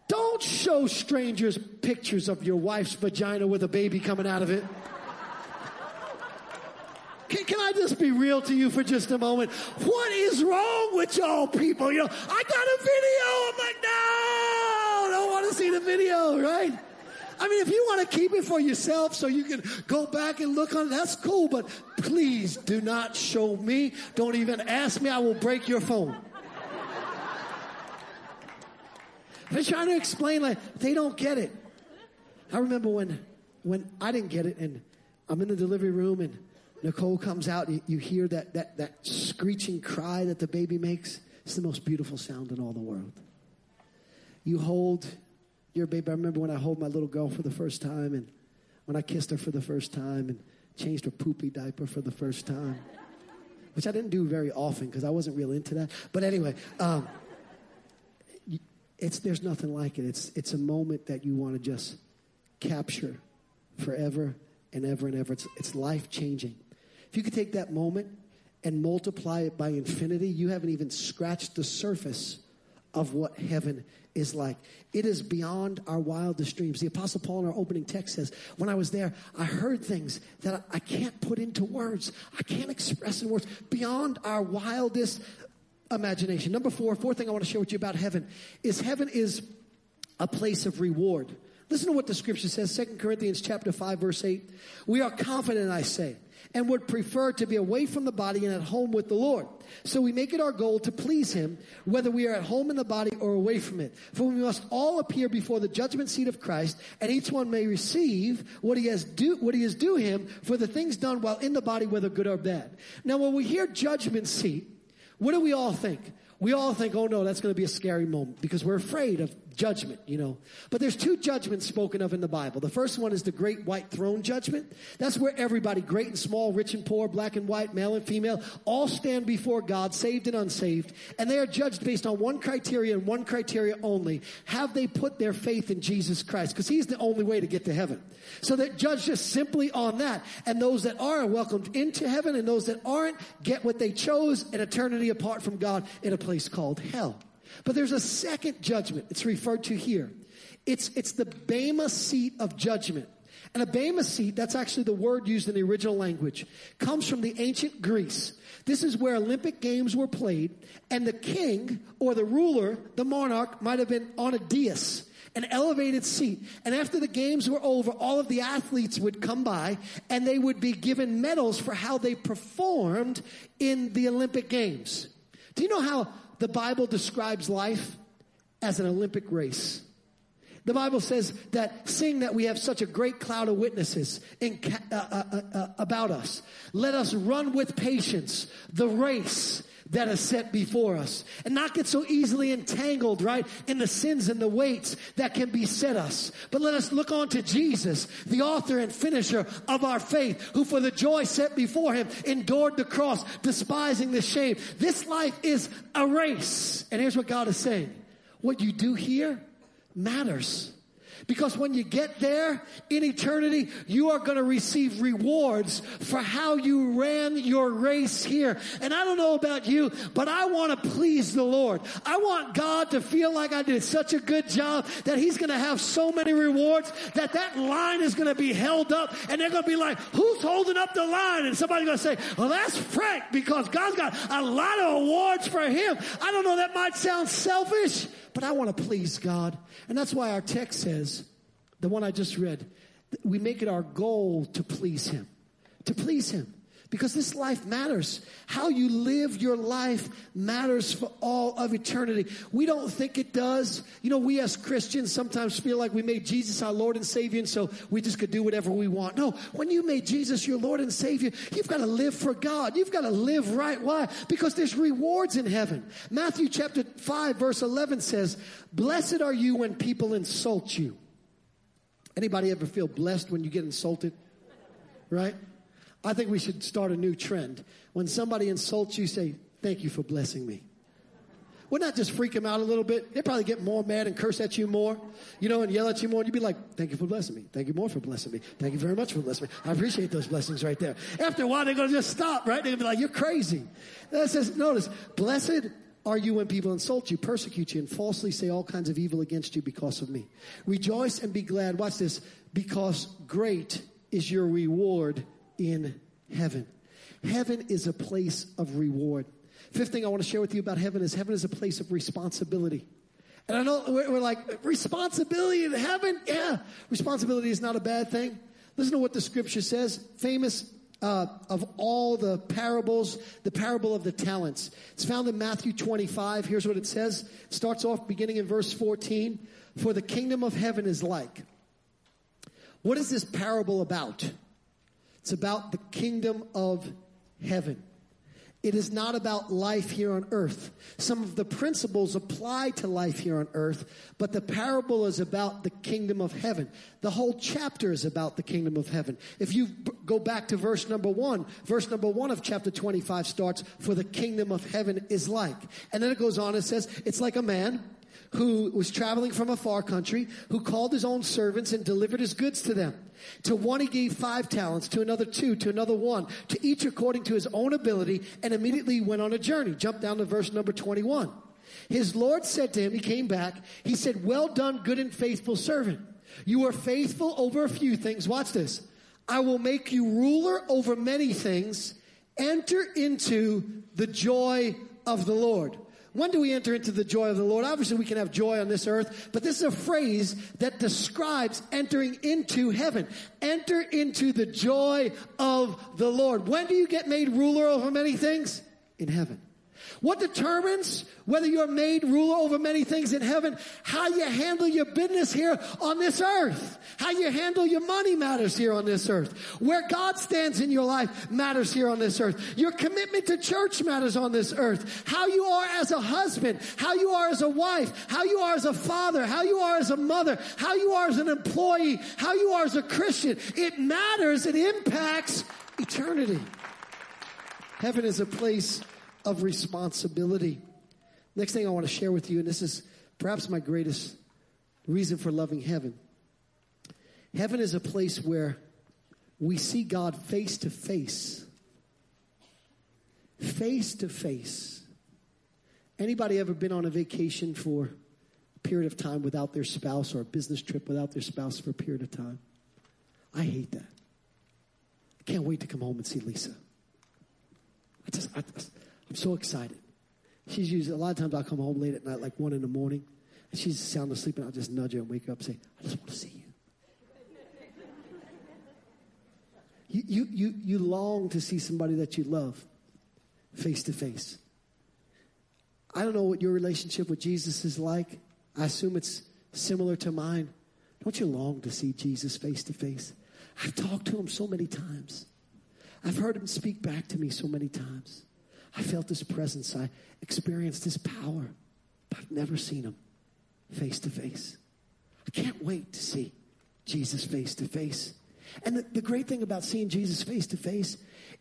don't show strangers pictures of your wife's vagina with a baby coming out of it. Can, can I just be real to you for just a moment? What is wrong with y'all people? You know, I got a video. I'm like, no, I don't want to see the video, right? I mean, if you want to keep it for yourself so you can go back and look on it, that's cool. But please do not show me. Don't even ask me. I will break your phone. They're trying to explain, like, they don't get it. I remember when when I didn't get it, and I'm in the delivery room, and Nicole comes out, and you hear that that that screeching cry that the baby makes. It's the most beautiful sound in all the world. You hold your baby. I remember when I held my little girl for the first time, and when I kissed her for the first time, and changed her poopy diaper for the first time, which I didn't do very often because I wasn't real into that. But anyway, um, it's there's nothing like it. It's it's a moment that you want to just capture forever and ever and ever. It's it's life changing. If you could take that moment and multiply it by infinity, you haven't even scratched the surface of what heaven is like. It is beyond our wildest dreams. The Apostle Paul in our opening text says, when I was there, I heard things that I can't put into words. I can't express in words, beyond our wildest imagination. Number four, fourth thing I want to share with you about heaven is heaven is a place of reward. Listen to what the scripture says, Second Corinthians chapter five, verse eight. We are confident, I say, and would prefer to be away from the body and at home with the Lord. So we make it our goal to please him, whether we are at home in the body or away from it. For we must all appear before the judgment seat of Christ, and each one may receive what he has due, what he has due him for the things done while in the body, whether good or bad. Now, when we hear judgment seat, what do we all think? We all think, oh no, that's going to be a scary moment because we're afraid of judgment, you know. But there's two judgments spoken of in the Bible. The first one is the great white throne judgment. That's where everybody, great and small, rich and poor, black and white, male and female, all stand before God, saved and unsaved. And they are judged based on one criteria and one criteria only. Have they put their faith in Jesus Christ? Because he's the only way to get to heaven. So they're judged just simply on that. And those that are are welcomed into heaven, and those that aren't get what they chose, an eternity apart from God in a place called hell. But there's a second judgment. It's referred to here. It's, it's the Bema seat of judgment. And a Bema seat, that's actually the word used in the original language, comes from the ancient Greece. This is where Olympic Games were played, and the king or the ruler, the monarch, might have been on a dais, an elevated seat. And after the games were over, all of the athletes would come by, and they would be given medals for how they performed in the Olympic Games. Do you know how the Bible describes life as an Olympic race? The Bible says that, seeing that we have such a great cloud of witnesses in, uh, uh, uh, about us, let us run with patience the race that is set before us, and not get so easily entangled, right, in the sins and the weights that can beset us. But let us look on to Jesus, the author and finisher of our faith, who for the joy set before him endured the cross, despising the shame. This life is a race. And here's what God is saying. What you do here matters. Because when you get there in eternity, you are going to receive rewards for how you ran your race here. And I don't know about you, but I want to please the Lord. I want God to feel like I did such a good job that he's going to have so many rewards that that line is going to be held up. And they're going to be like, who's holding up the line? And somebody's going to say, well, that's Frank, because God's got a lot of awards for him. I don't know, that might sound selfish, but I want to please God. And that's why our text says, the one I just read, we make it our goal to please him. To please him. Because this life matters. How you live your life matters for all of eternity. We don't think it does. You know, we as Christians sometimes feel like we made Jesus our Lord and Savior, and so we just could do whatever we want. No, when you made Jesus your Lord and Savior, you've got to live for God. You've got to live right. Why? Because there's rewards in heaven. Matthew chapter five, verse eleven says, blessed are you when people insult you. Anybody ever feel blessed when you get insulted? Right? I think we should start a new trend. When somebody insults you, say, thank you for blessing me. Wouldn't that just freak them out a little bit? They'd probably get more mad and curse at you more, you know, and yell at you more. And you'd be like, thank you for blessing me. Thank you more for blessing me. Thank you very much for blessing me. I appreciate those blessings right there. After a while, they're going to just stop, right? They're going to be like, you're crazy. That says, notice, blessed are you when people insult you, persecute you, and falsely say all kinds of evil against you because of me. Rejoice and be glad. Watch this. Because great is your reward in heaven. Heaven is a place of reward. Fifth thing I want to share with you about heaven is heaven is a place of responsibility. And I know we're like, responsibility in heaven? Yeah. Responsibility is not a bad thing. Listen to what the scripture says. Famous uh, of all the parables, the parable of the talents. It's found in Matthew twenty-five. Here's what it says. It starts off beginning in verse fourteen. For the kingdom of heaven is like. What is this parable about? It's about the kingdom of heaven. It is not about life here on earth. Some of the principles apply to life here on earth, but the parable is about the kingdom of heaven. The whole chapter is about the kingdom of heaven. If you b- go back to verse number one, verse number one of chapter twenty-five starts, for the kingdom of heaven is like. And then it goes on and says, it's like a man who was traveling from a far country, who called his own servants and delivered his goods to them. To one he gave five talents, to another two, to another one, to each according to his own ability, and immediately went on a journey. Jump down to verse number twenty-one. His Lord said to him, he came back, he said, well done, good and faithful servant. You are faithful over a few things. Watch this. I will make you ruler over many things. Enter into the joy of the Lord. When do we enter into the joy of the Lord? Obviously, we can have joy on this earth, but this is a phrase that describes entering into heaven. Enter into the joy of the Lord. When do you get made ruler over many things? In heaven. What determines whether you're made ruler over many things in heaven? How you handle your business here on this earth. How you handle your money matters here on this earth. Where God stands in your life matters here on this earth. Your commitment to church matters on this earth. How you are as a husband, how you are as a wife, how you are as a father, how you are as a mother, how you are as an employee, how you are as a Christian. It matters. It impacts eternity. Heaven is a place of responsibility. Next thing I want to share with you, and this is perhaps my greatest reason for loving heaven. Heaven is a place where we see God face to face. Face to face. Anybody ever been on a vacation for a period of time without their spouse, or a business trip without their spouse for a period of time? I hate that. I can't wait to come home and see Lisa. I just... I, I, I'm so excited. She's usually, a lot of times I'll come home late at night, like one in the morning, and she's sound asleep, and I'll just nudge her and wake her up and say, I just want to see you. you, you, you, you long to see somebody that you love face to face. I don't know what your relationship with Jesus is like. I assume it's similar to mine. Don't you long to see Jesus face to face? I've talked to him so many times. I've heard him speak back to me so many times. I felt his presence. I experienced his power. But I've never seen him face to face. I can't wait to see Jesus face to face. And the, the great thing about seeing Jesus face to face,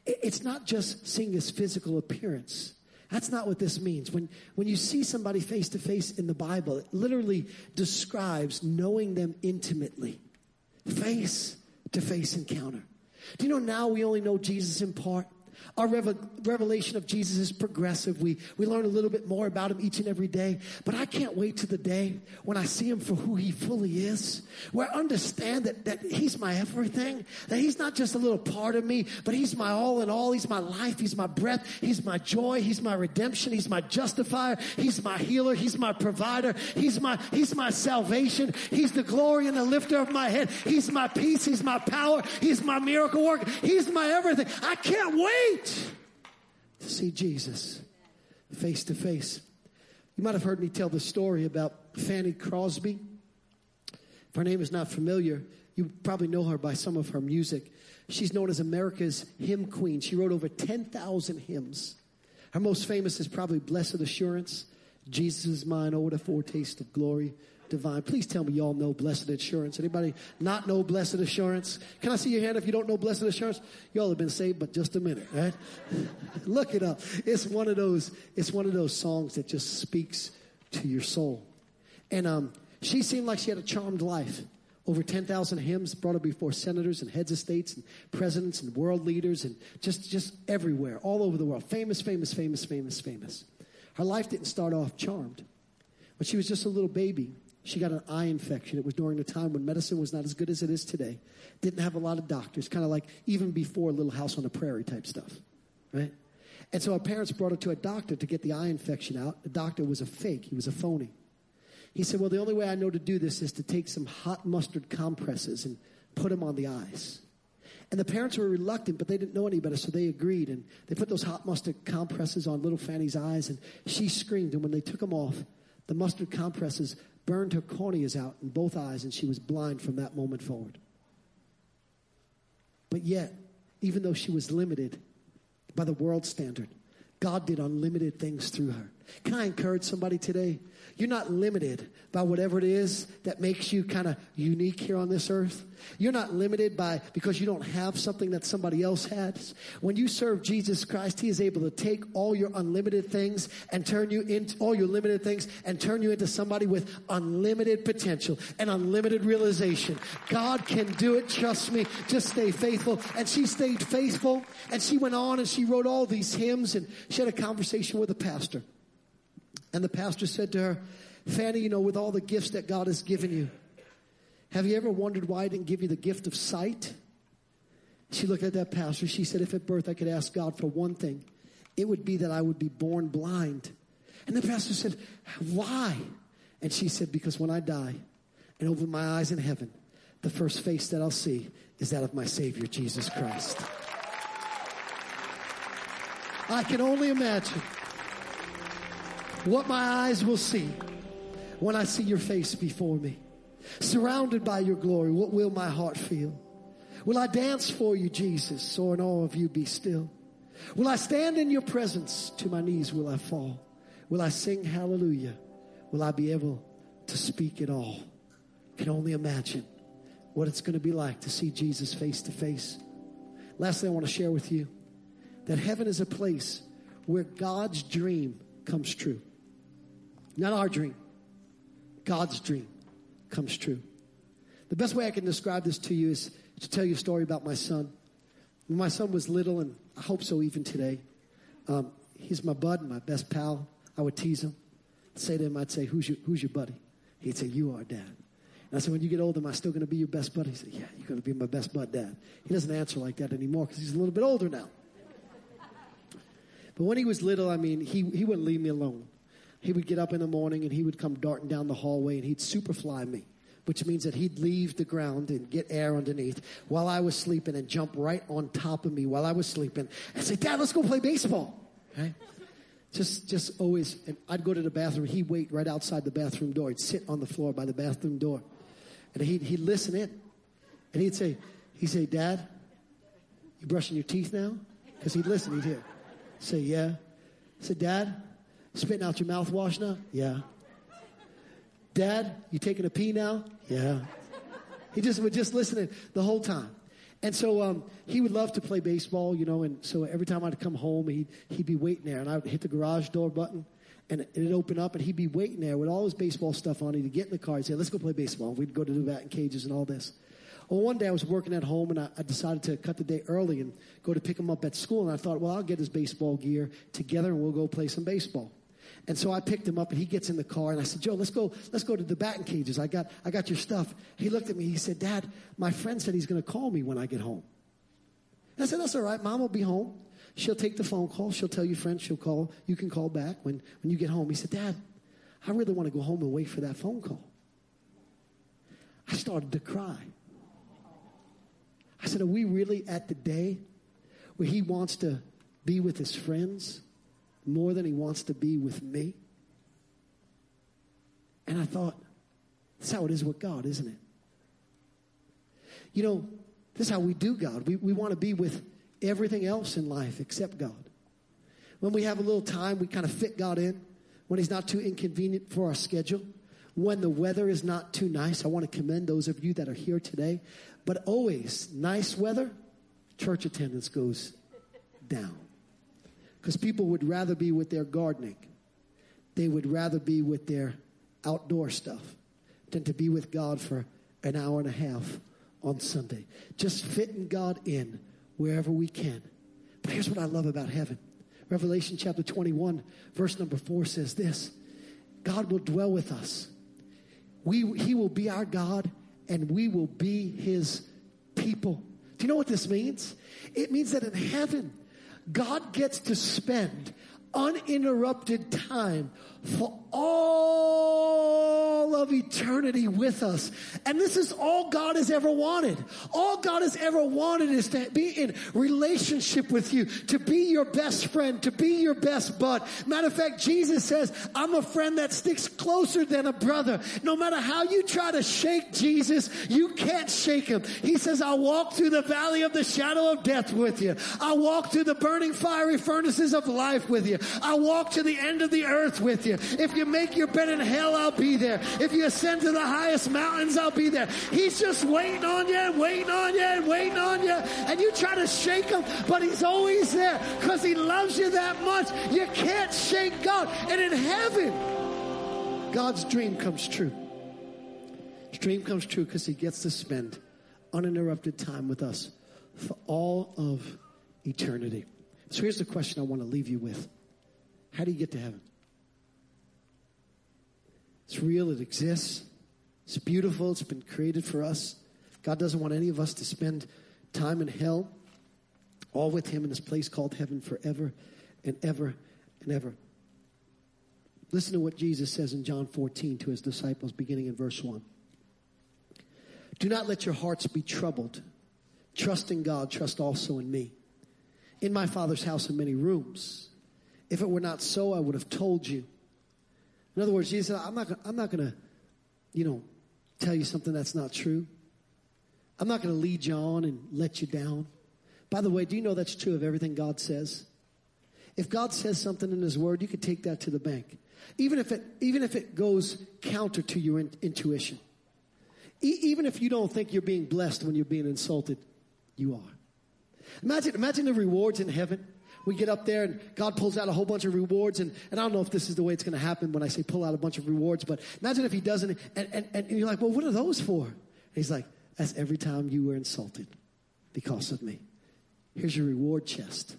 it's not just seeing his physical appearance. That's not what this means. When, when you see somebody face to face in the Bible, it literally describes knowing them intimately. Face to face encounter. Do you know now we only know Jesus in part? Our revelation of Jesus is progressive. We, we learn a little bit more about him each and every day. But I can't wait to the day when I see him for who he fully is, where I understand that, that he's my everything, that he's not just a little part of me, but he's my all in all. He's my life. He's my breath. He's my joy. He's my redemption. He's my justifier. He's my healer. He's my provider. He's my, he's my salvation. He's the glory and the lifter of my head. He's my peace. He's my power. He's my miracle worker. He's my everything. I can't wait to see Jesus face to face. You might have heard me tell the story about Fanny Crosby. If her name is not familiar, you probably know her by some of her music. She's known as America's hymn queen. She wrote over ten thousand hymns. Her most famous is probably Blessed Assurance, Jesus is mine, oh what a foretaste of glory divine. Please tell me y'all know Blessed Assurance. Anybody not know Blessed Assurance? Can I see your hand if you don't know Blessed Assurance? Y'all have been saved but just a minute, right? Look it up. It's one of those, it's one of those songs that just speaks to your soul. And um, she seemed like she had a charmed life. Over ten thousand hymns, brought her before senators and heads of states and presidents and world leaders and just, just everywhere, all over the world. Famous, famous, famous, famous, famous. Her life didn't start off charmed. When she was just a little baby, she got an eye infection. It was during a time when medicine was not as good as it is today. Didn't have a lot of doctors, kind of like even before Little House on the Prairie type stuff, right? And so her parents brought her to a doctor to get the eye infection out. The doctor was a fake. He was a phony. He said, well, the only way I know to do this is to take some hot mustard compresses and put them on the eyes. And the parents were reluctant, but they didn't know any better, so they agreed. And they put those hot mustard compresses on little Fanny's eyes, and she screamed. And when they took them off, the mustard compresses burned her corneas out in both eyes, and she was blind from that moment forward. But yet, even though she was limited by the world standard, God did unlimited things through her. Can I encourage somebody today? You're not limited by whatever it is that makes you kind of unique here on this earth. You're not limited by because you don't have something that somebody else has. When you serve Jesus Christ, he is able to take all your unlimited things and turn you into all your limited things and turn you into somebody with unlimited potential and unlimited realization. God can do it. Trust me. Just stay faithful. And she stayed faithful, and she went on and she wrote all these hymns, and she had a conversation with a pastor. And the pastor said to her, Fanny, you know, with all the gifts that God has given you, have you ever wondered why I didn't give you the gift of sight? She looked at that pastor. She said, if at birth I could ask God for one thing, it would be that I would be born blind. And the pastor said, why? And she said, because when I die and open my eyes in heaven, the first face that I'll see is that of my Savior, Jesus Christ. I can only imagine what my eyes will see when I see your face before me. Surrounded by your glory, what will my heart feel? Will I dance for you, Jesus, or in awe of you be still? Will I stand in your presence? To my knees will I fall? Will I sing hallelujah? Will I be able to speak at all? Can only imagine what it's going to be like to see Jesus face to face. Lastly, I want to share with you that heaven is a place where God's dream comes true. Not our dream. God's dream comes true. The best way I can describe this to you is to tell you a story about my son. When my son was little, and I hope so even today, um, he's my bud, my best pal. I would tease him. I'd say to him, I'd say, who's your, who's your buddy? He'd say, you are, Dad. And I said, when you get old, am I still going to be your best buddy? He said, yeah, you're going to be my best bud, Dad. He doesn't answer like that anymore because he's a little bit older now. But when he was little, I mean, he, he wouldn't leave me alone. He would get up in the morning, and he would come darting down the hallway, and he'd superfly me, which means that he'd leave the ground and get air underneath while I was sleeping and jump right on top of me while I was sleeping and say, Dad, let's go play baseball. Right? Just just always, and I'd go to the bathroom. He'd wait right outside the bathroom door. He'd sit on the floor by the bathroom door. And he'd, he'd listen in. And he'd say, he'd say, Dad, you brushing your teeth now? Because he'd listen. He'd hear. Say, yeah. I said, Dad, spitting out your mouthwash now? Yeah. Dad, you taking a pee now? Yeah. He just would just listen the whole time. And so um, he would love to play baseball, you know, and so every time I'd come home, he'd, he'd be waiting there, and I would hit the garage door button, and it'd open up, and he'd be waiting there with all his baseball stuff on. He'd get in the car and say, let's go play baseball. And we'd go to the batting cages and all this. Well, one day I was working at home, and I, I decided to cut the day early and go to pick him up at school, and I thought, well, I'll get his baseball gear together, and we'll go play some baseball. And so I picked him up, and he gets in the car, and I said, Joe, let's go let's go to the batting cages. I got I got your stuff. He looked at me. He said, Dad, my friend said he's going to call me when I get home. And I said, that's all right. Mom will be home. She'll take the phone call. She'll tell your friend. She'll call. You can call back when, when you get home. He said, Dad, I really want to go home and wait for that phone call. I started to cry. I said, are we really at the day where he wants to be with his friends more than he wants to be with me? And I thought, that's how it is with God, isn't it? You know, this is how we do God. We, we want to be with everything else in life except God. When we have a little time, we kind of fit God in. When he's not too inconvenient for our schedule. When the weather is not too nice. I want to commend those of you that are here today. But always, nice weather, church attendance goes down. Because people would rather be with their gardening. They would rather be with their outdoor stuff than to be with God for an hour and a half on Sunday. Just fitting God in wherever we can. But here's what I love about heaven. Revelation chapter twenty-one, verse number four says this. God will dwell with us. We, he will be our God, and we will be his people. Do you know what this means? It means that in heaven, God gets to spend uninterrupted time for all of eternity with us. And this is all God has ever wanted. All God has ever wanted is to be in relationship with you, to be your best friend, to be your best bud. Matter of fact, Jesus says, I'm a friend that sticks closer than a brother. No matter how you try to shake Jesus, you can't shake him. He says, I'll walk through the valley of the shadow of death with you. I'll walk through the burning fiery furnaces of life with you. I'll walk to the end of the earth with you. If you make your bed in hell, I'll be there. If you ascend to the highest mountains, I'll be there. He's just waiting on you and waiting on you and waiting on you. And you try to shake him, but he's always there because he loves you that much. You can't shake God. And in heaven, God's dream comes true. His dream comes true because he gets to spend uninterrupted time with us for all of eternity. So here's the question I want to leave you with. How do you get to heaven? It's real. It exists. It's beautiful. It's been created for us. God doesn't want any of us to spend time in hell, all with him in this place called heaven forever and ever and ever. Listen to what Jesus says in John fourteen to his disciples, beginning in verse one. Do not let your hearts be troubled. Trust in God, trust also in me. In my Father's house are many rooms. If it were not so, I would have told you. In other words, Jesus said, I'm not, I'm not going to, you know, tell you something that's not true. I'm not going to lead you on and let you down. By the way, do you know that's true of everything God says? If God says something in his word, you can take that to the bank. Even if it, even if it goes counter to your in, intuition. E- even if you don't think you're being blessed when you're being insulted, you are. Imagine, imagine the rewards in heaven. We get up there and God pulls out a whole bunch of rewards. And, and I don't know if this is the way it's going to happen when I say pull out a bunch of rewards. But imagine if he doesn't. And, and, and you're like, well, what are those for? And he's like, that's every time you were insulted because of me. Here's your reward chest.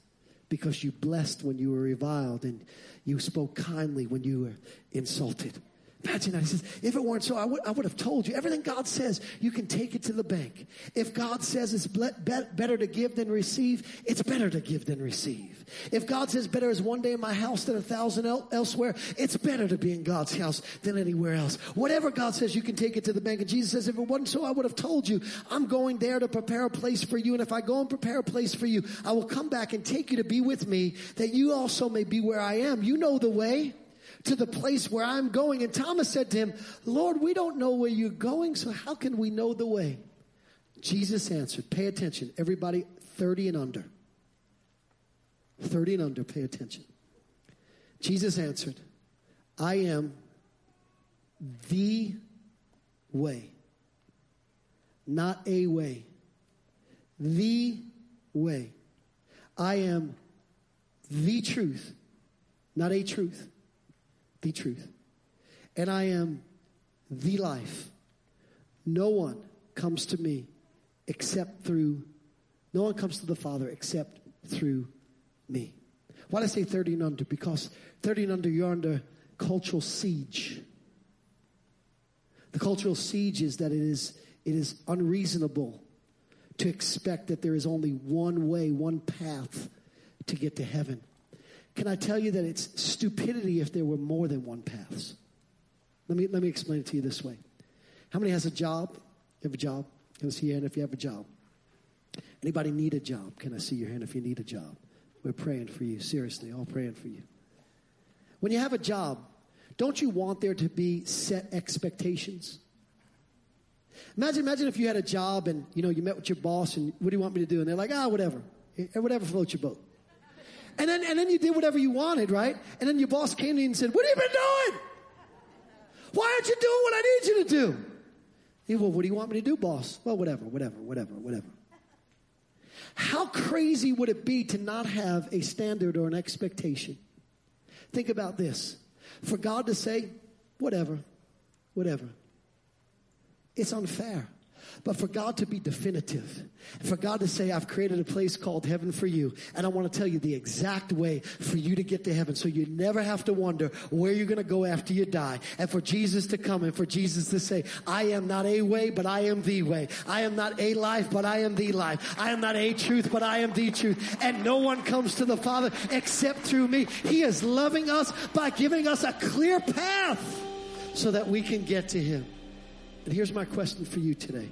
Because you blessed when you were reviled and you spoke kindly when you were insulted. Imagine that. He says, if it weren't so, I would, I would have told you. Everything God says, you can take it to the bank. If God says it's ble- be- better to give than receive, it's better to give than receive. If God says better is one day in my house than a thousand el- elsewhere, it's better to be in God's house than anywhere else. Whatever God says, you can take it to the bank. And Jesus says, if it wasn't so, I would have told you. I'm going there to prepare a place for you. And if I go and prepare a place for you, I will come back and take you to be with me, that you also may be where I am. You know the way to the place where I'm going. And Thomas said to him, Lord, we don't know where you're going, so how can we know the way? Jesus answered, pay attention, everybody thirty and under. thirty and under, pay attention. Jesus answered, I am the way. Not a way. The way. I am the truth. Not a truth. The truth. And I am the life. No one comes to me except through, no one comes to the Father except through me. Why do I say thirty and under? Because thirty and under, you're under cultural siege. The cultural siege is that it is, it is unreasonable to expect that there is only one way, one path to get to heaven. Can I tell you that it's stupidity if there were more than one paths? Let me let me explain it to you this way. How many has a job? You have a job? Can I see your hand if you have a job? Anybody need a job? Can I see your hand if you need a job? We're praying for you. Seriously, all praying for you. When you have a job, don't you want there to be set expectations? Imagine, imagine if you had a job and, you know, you met with your boss and what do you want me to do? And they're like, ah, whatever. Whatever floats your boat. And then and then you did whatever you wanted, right? And then your boss came to you and said, what have you been doing? Why aren't you doing what I need you to do? He said, well, what do you want me to do, boss? Well, whatever, whatever, whatever, whatever. How crazy would it be to not have a standard or an expectation? Think about this. For God to say, whatever, whatever. It's unfair. But for God to be definitive, for God to say, I've created a place called heaven for you, and I want to tell you the exact way for you to get to heaven so you never have to wonder where you're going to go after you die, and for Jesus to come and for Jesus to say, I am not a way, but I am the way. I am not a life, but I am the life. I am not a truth, but I am the truth. And no one comes to the Father except through me. He is loving us by giving us a clear path so that we can get to him. And here's my question for you today.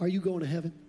Are you going to heaven?